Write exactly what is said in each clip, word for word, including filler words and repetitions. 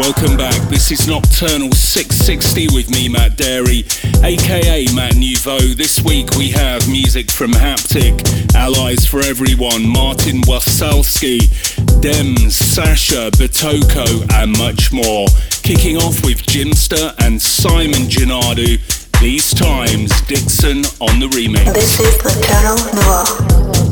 Welcome back. This is Nocturnal six sixty with me, Matt Dairy, aka Matt Nouveau. This week we have music from Haptic, Allies for Everyone, Martin Wasalski, Dems, Sasha, Batoko, and much more. Kicking off with Jimster and Simon Gennadu. These times, Dixon on the remix. This is Nocturnal Noir.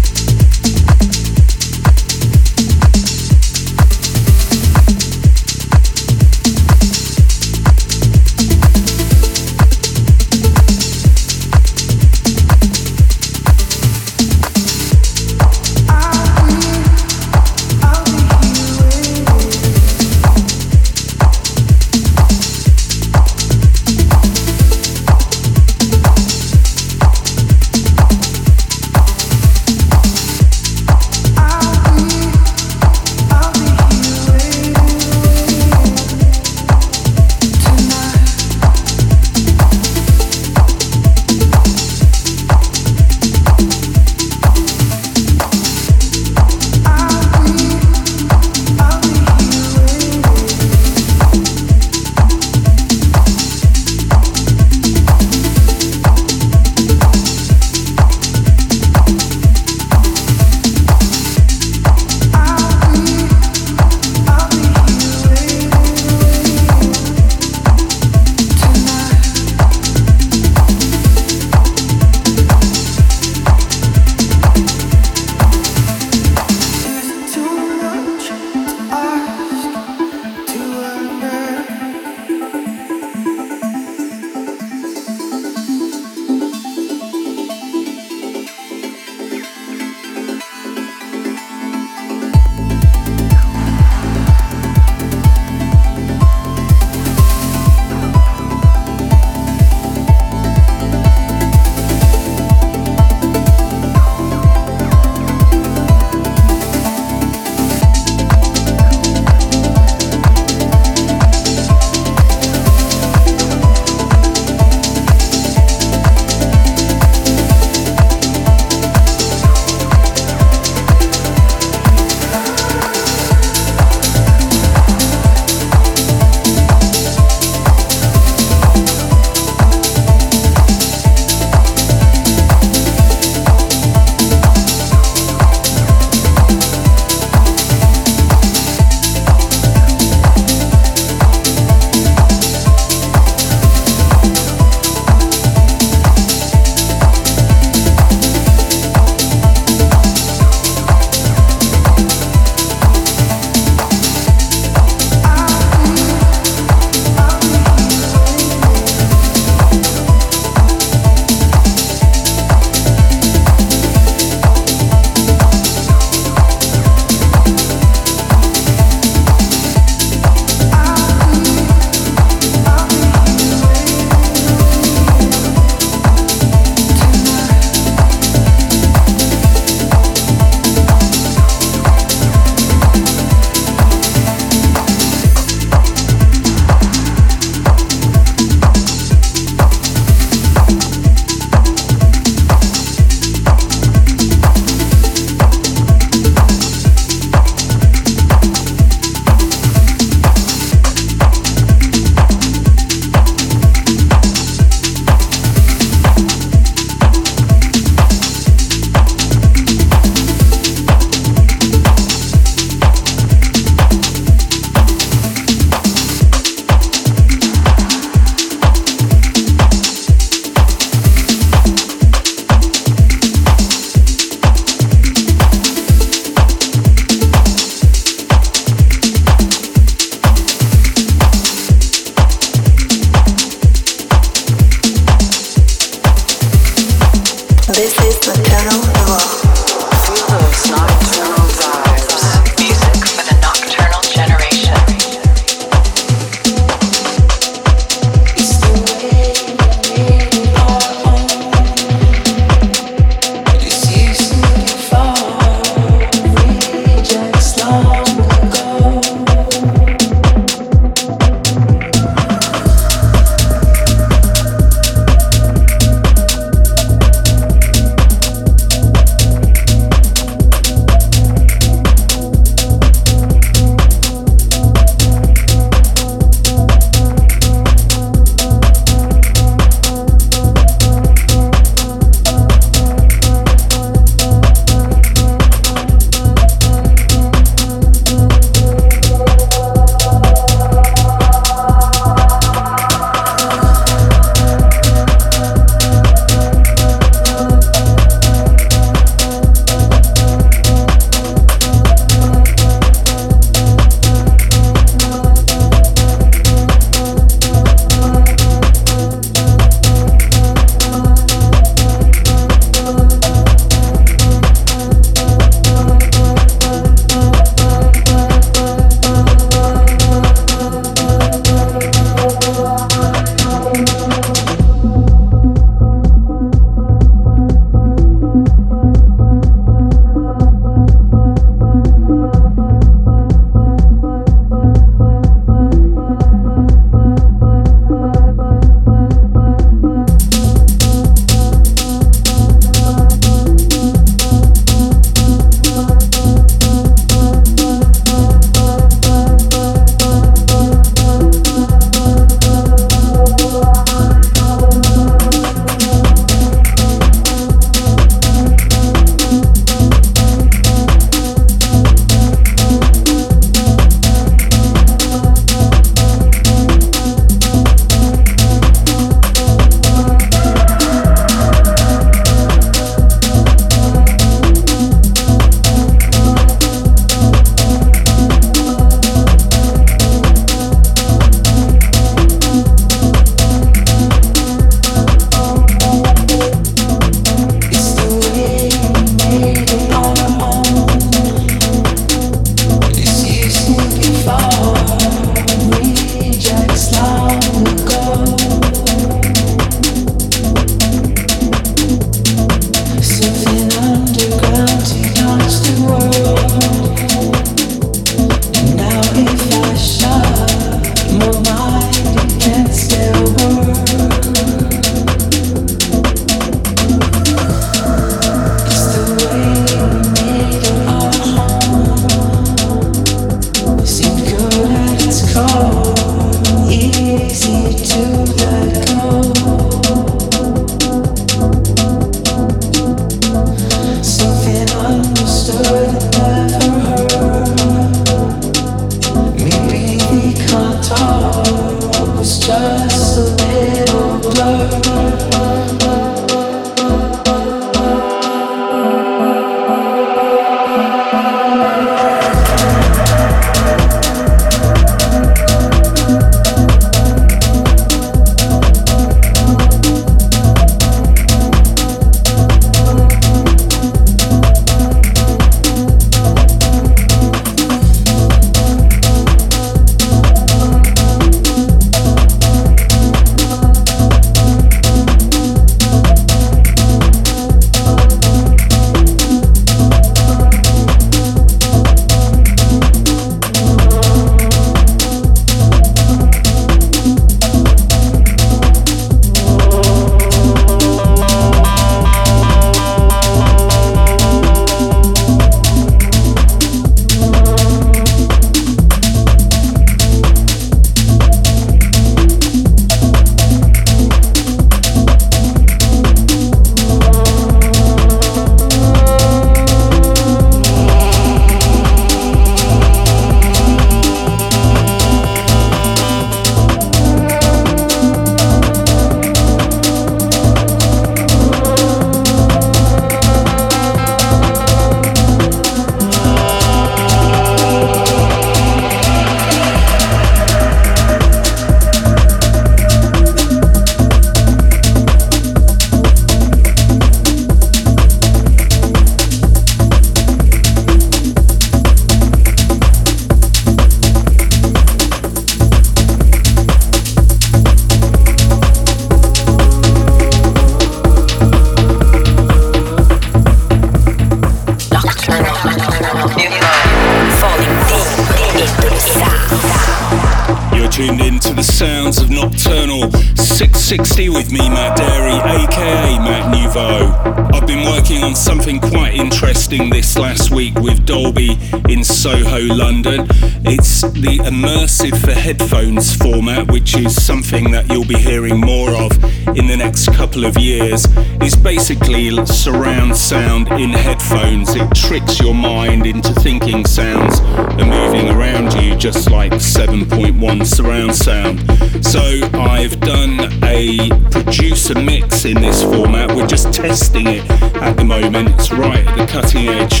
tuned in to the sounds of Nocturnal six sixty with me, Matt Dairy, aka Matt Nouveau. I've been working on something quite interesting this last week with Dolby in Soho, London. It's the immersive for headphones format, which is something that you'll be hearing more of in the next couple of years. It's basically surround sound in headphones. It tricks your mind into thinking sounds are moving around you, just like seven point one surround sound. So I've done a producer mix in this format. We're just testing it at the moment. It's right at the cutting edge.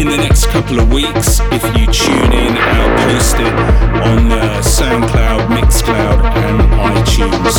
In the next couple of weeks, if you tune in, I'll post it on uh, SoundCloud, MixCloud and iTunes.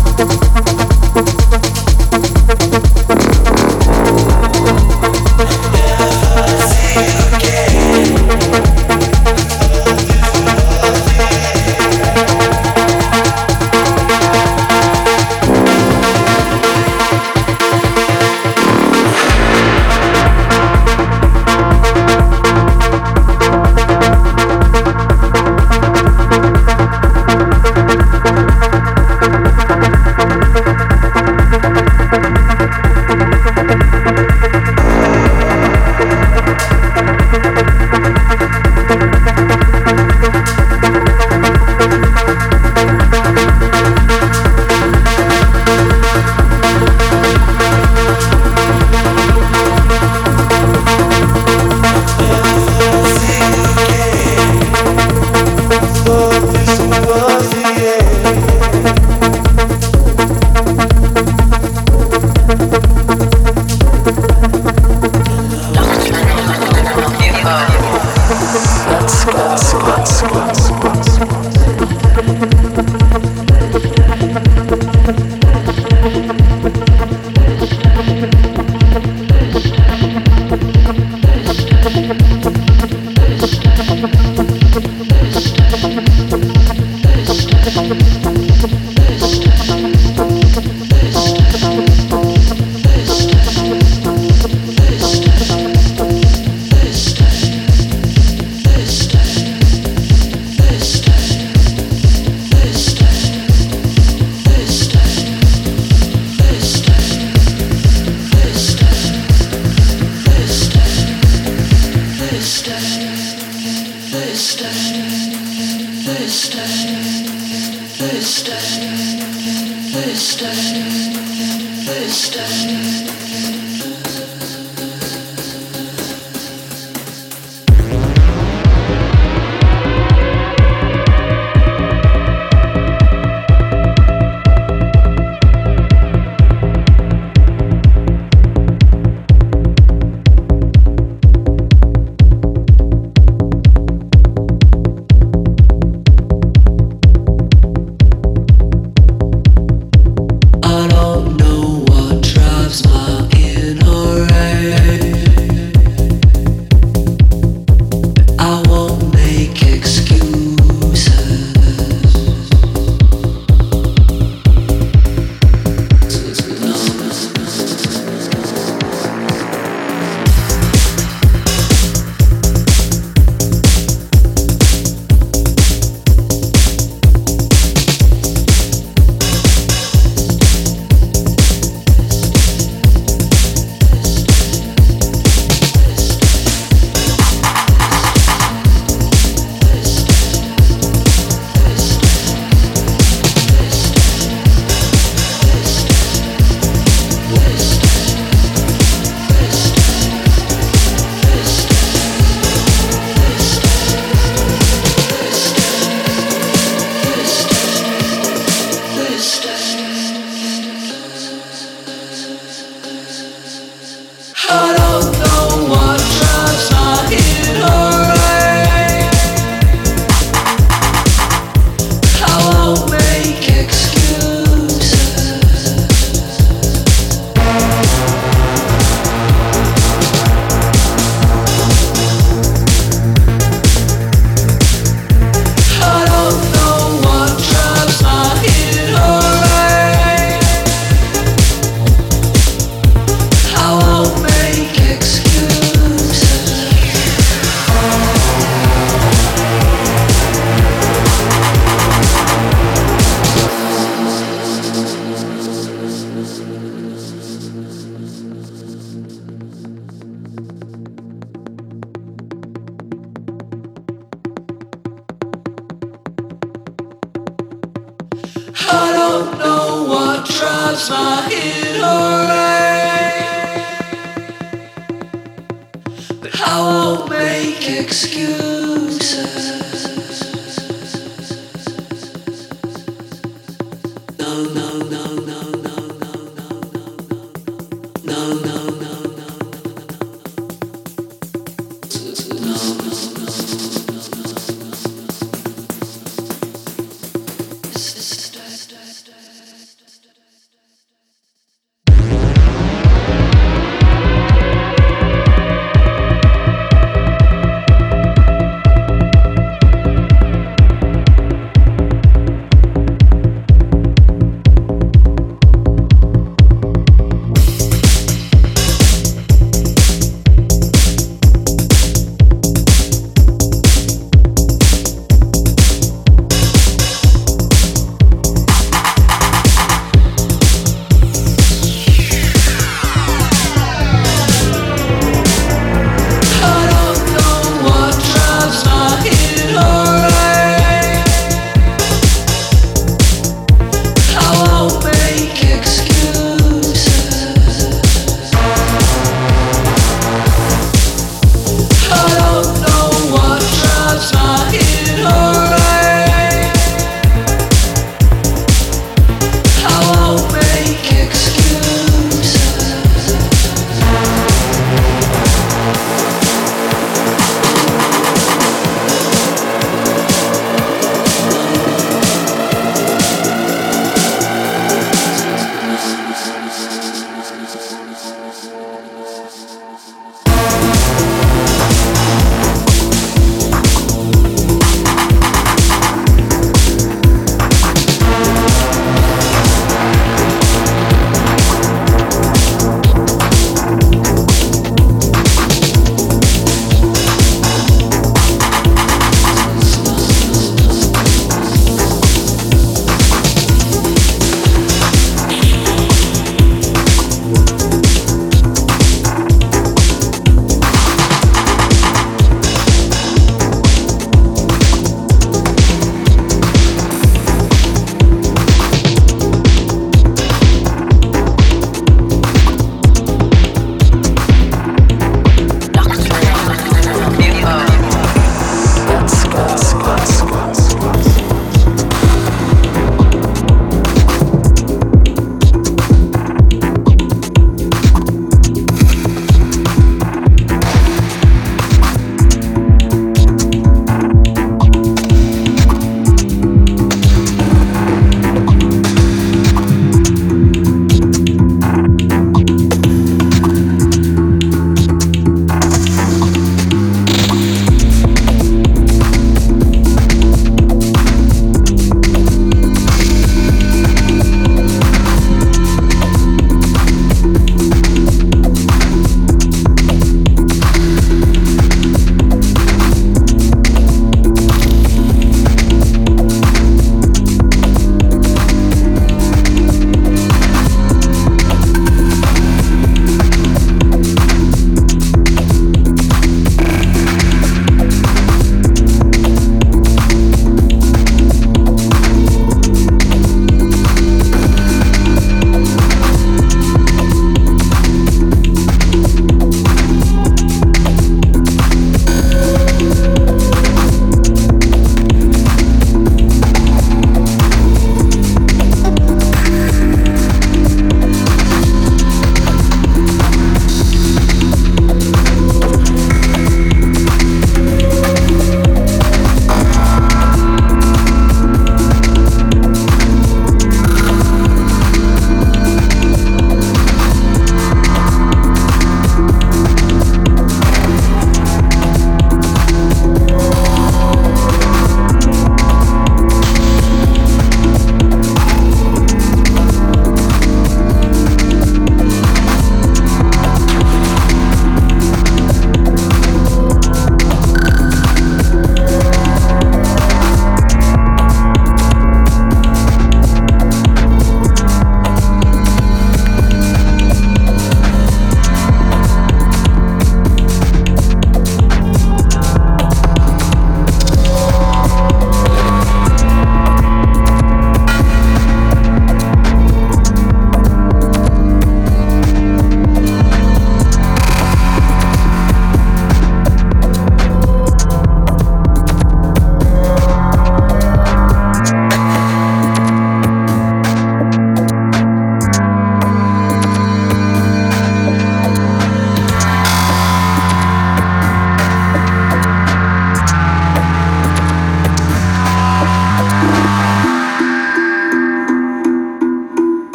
Stay, stay, stay.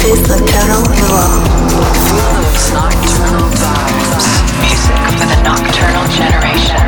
This is Nocturnal Noir. Full of nocturnal vibes. Music for the nocturnal generation.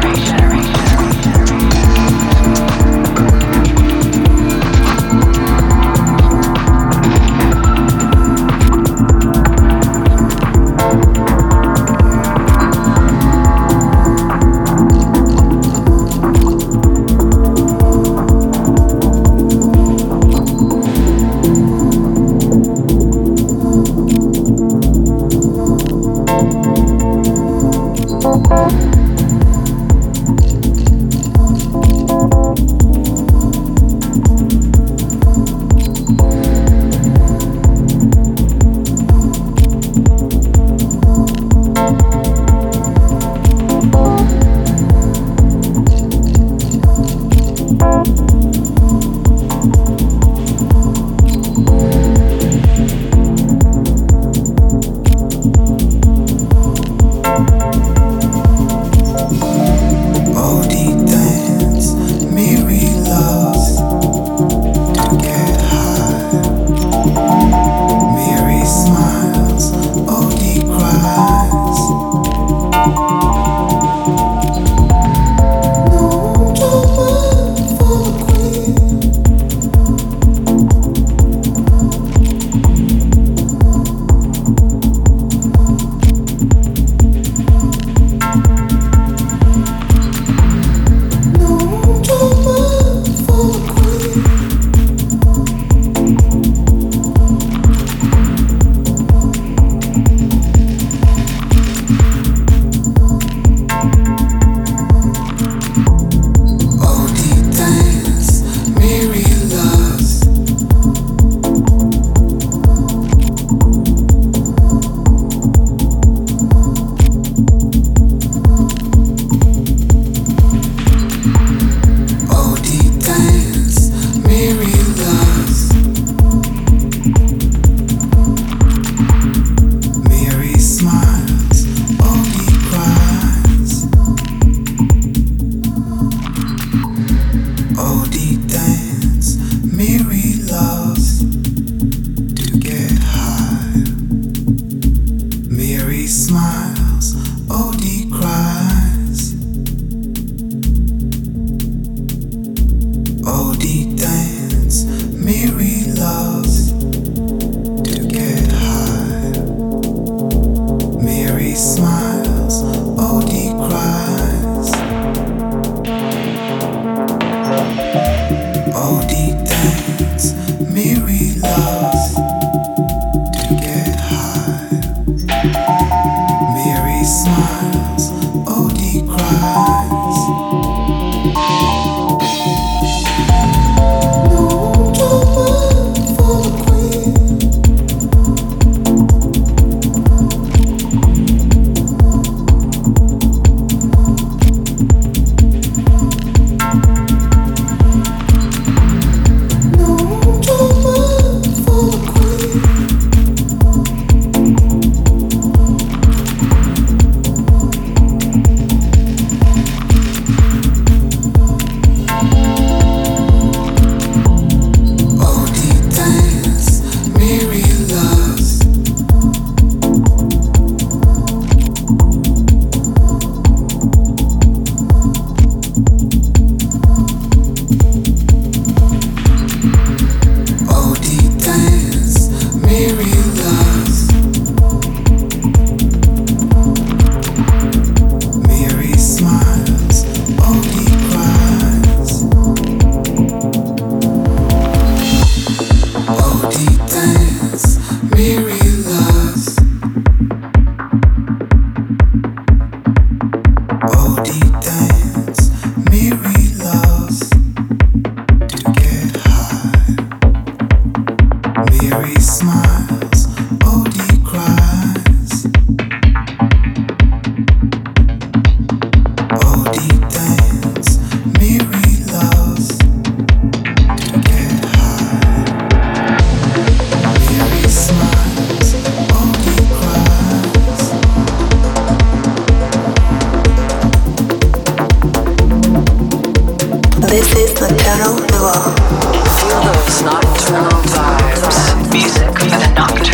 Nocturnal vibes, music for the nocturnal.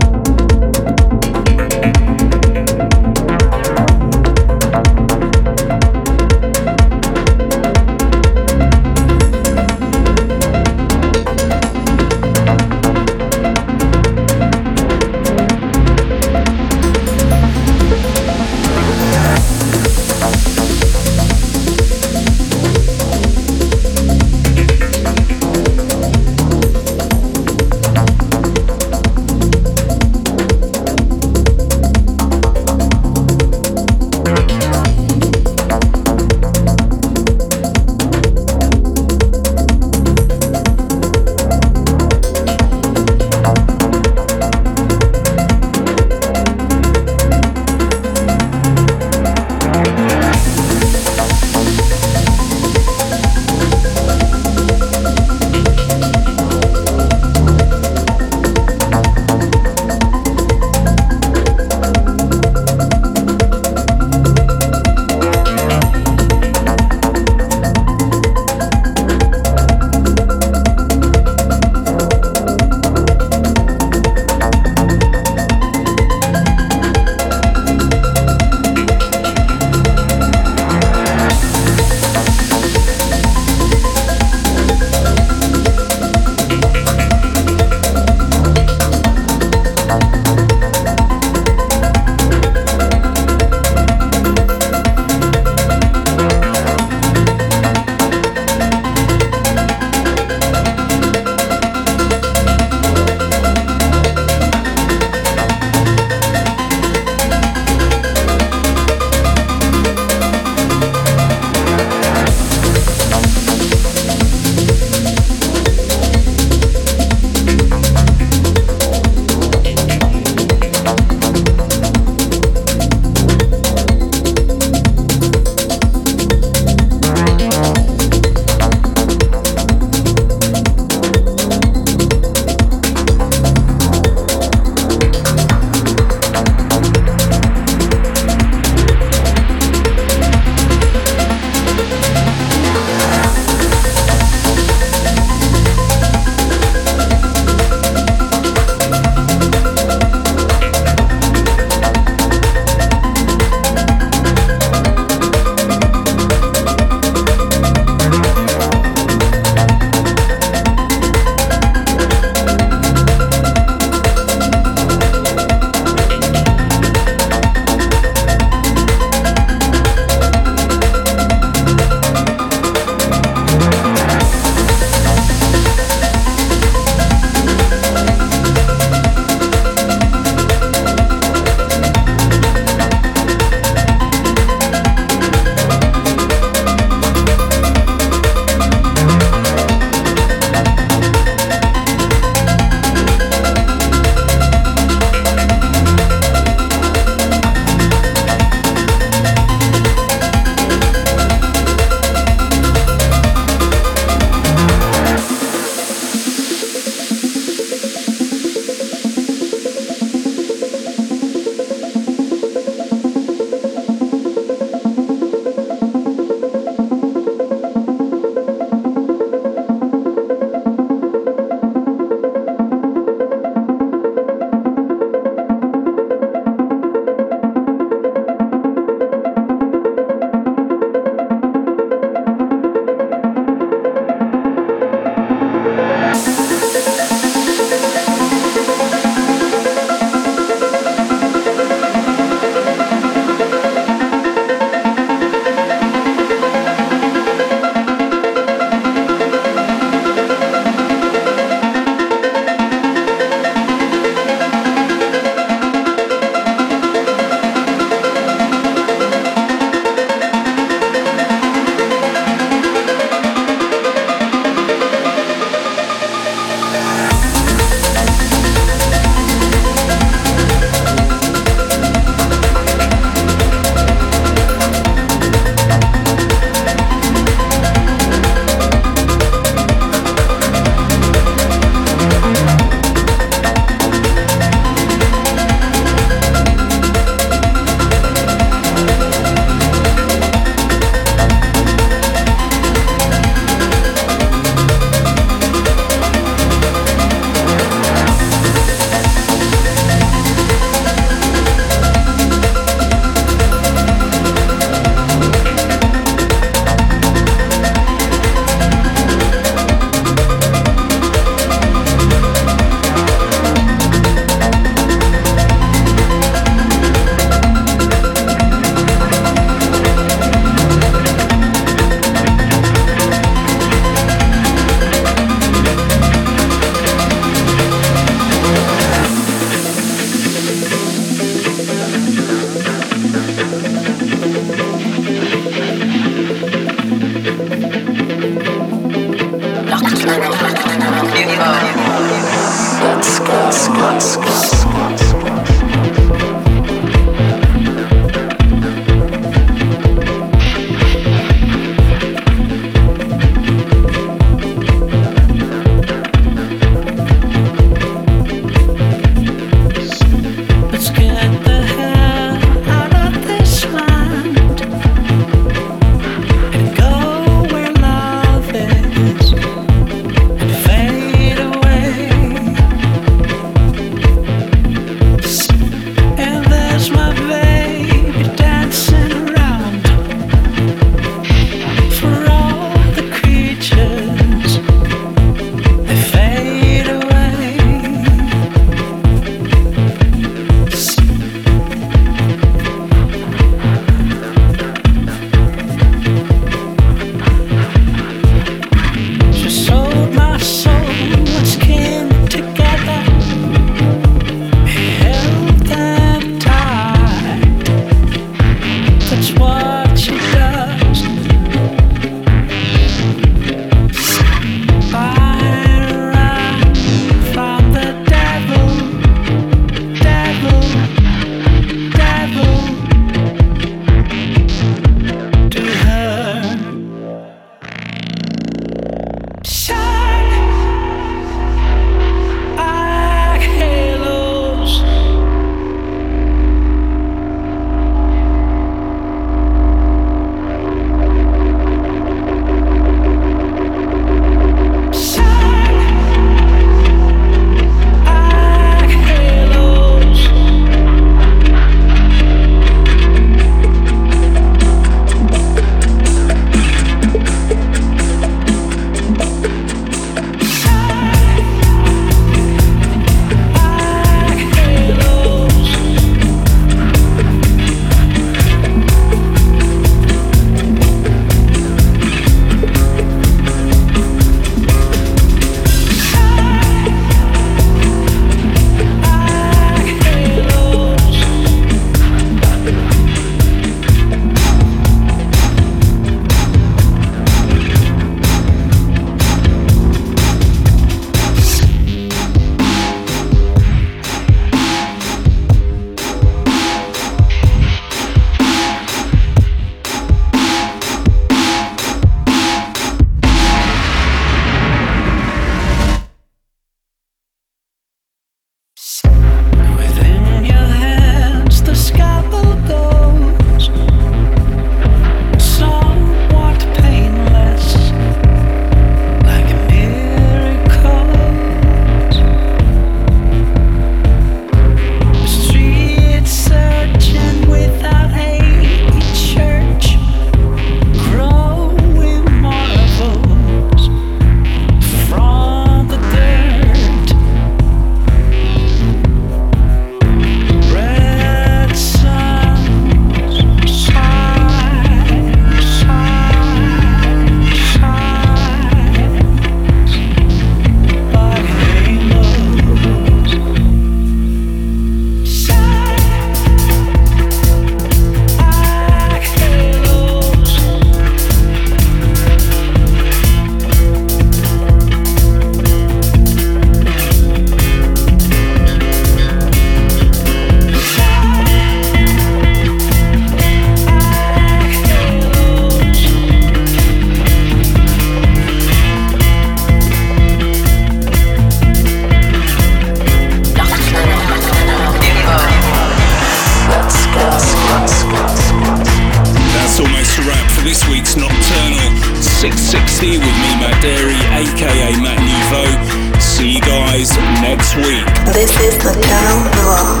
six sixty with me, Matt Dairy, aka Matt Nouveau. See you guys next week. This is Nocturnal Noir.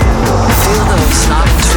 Feel those nocturnal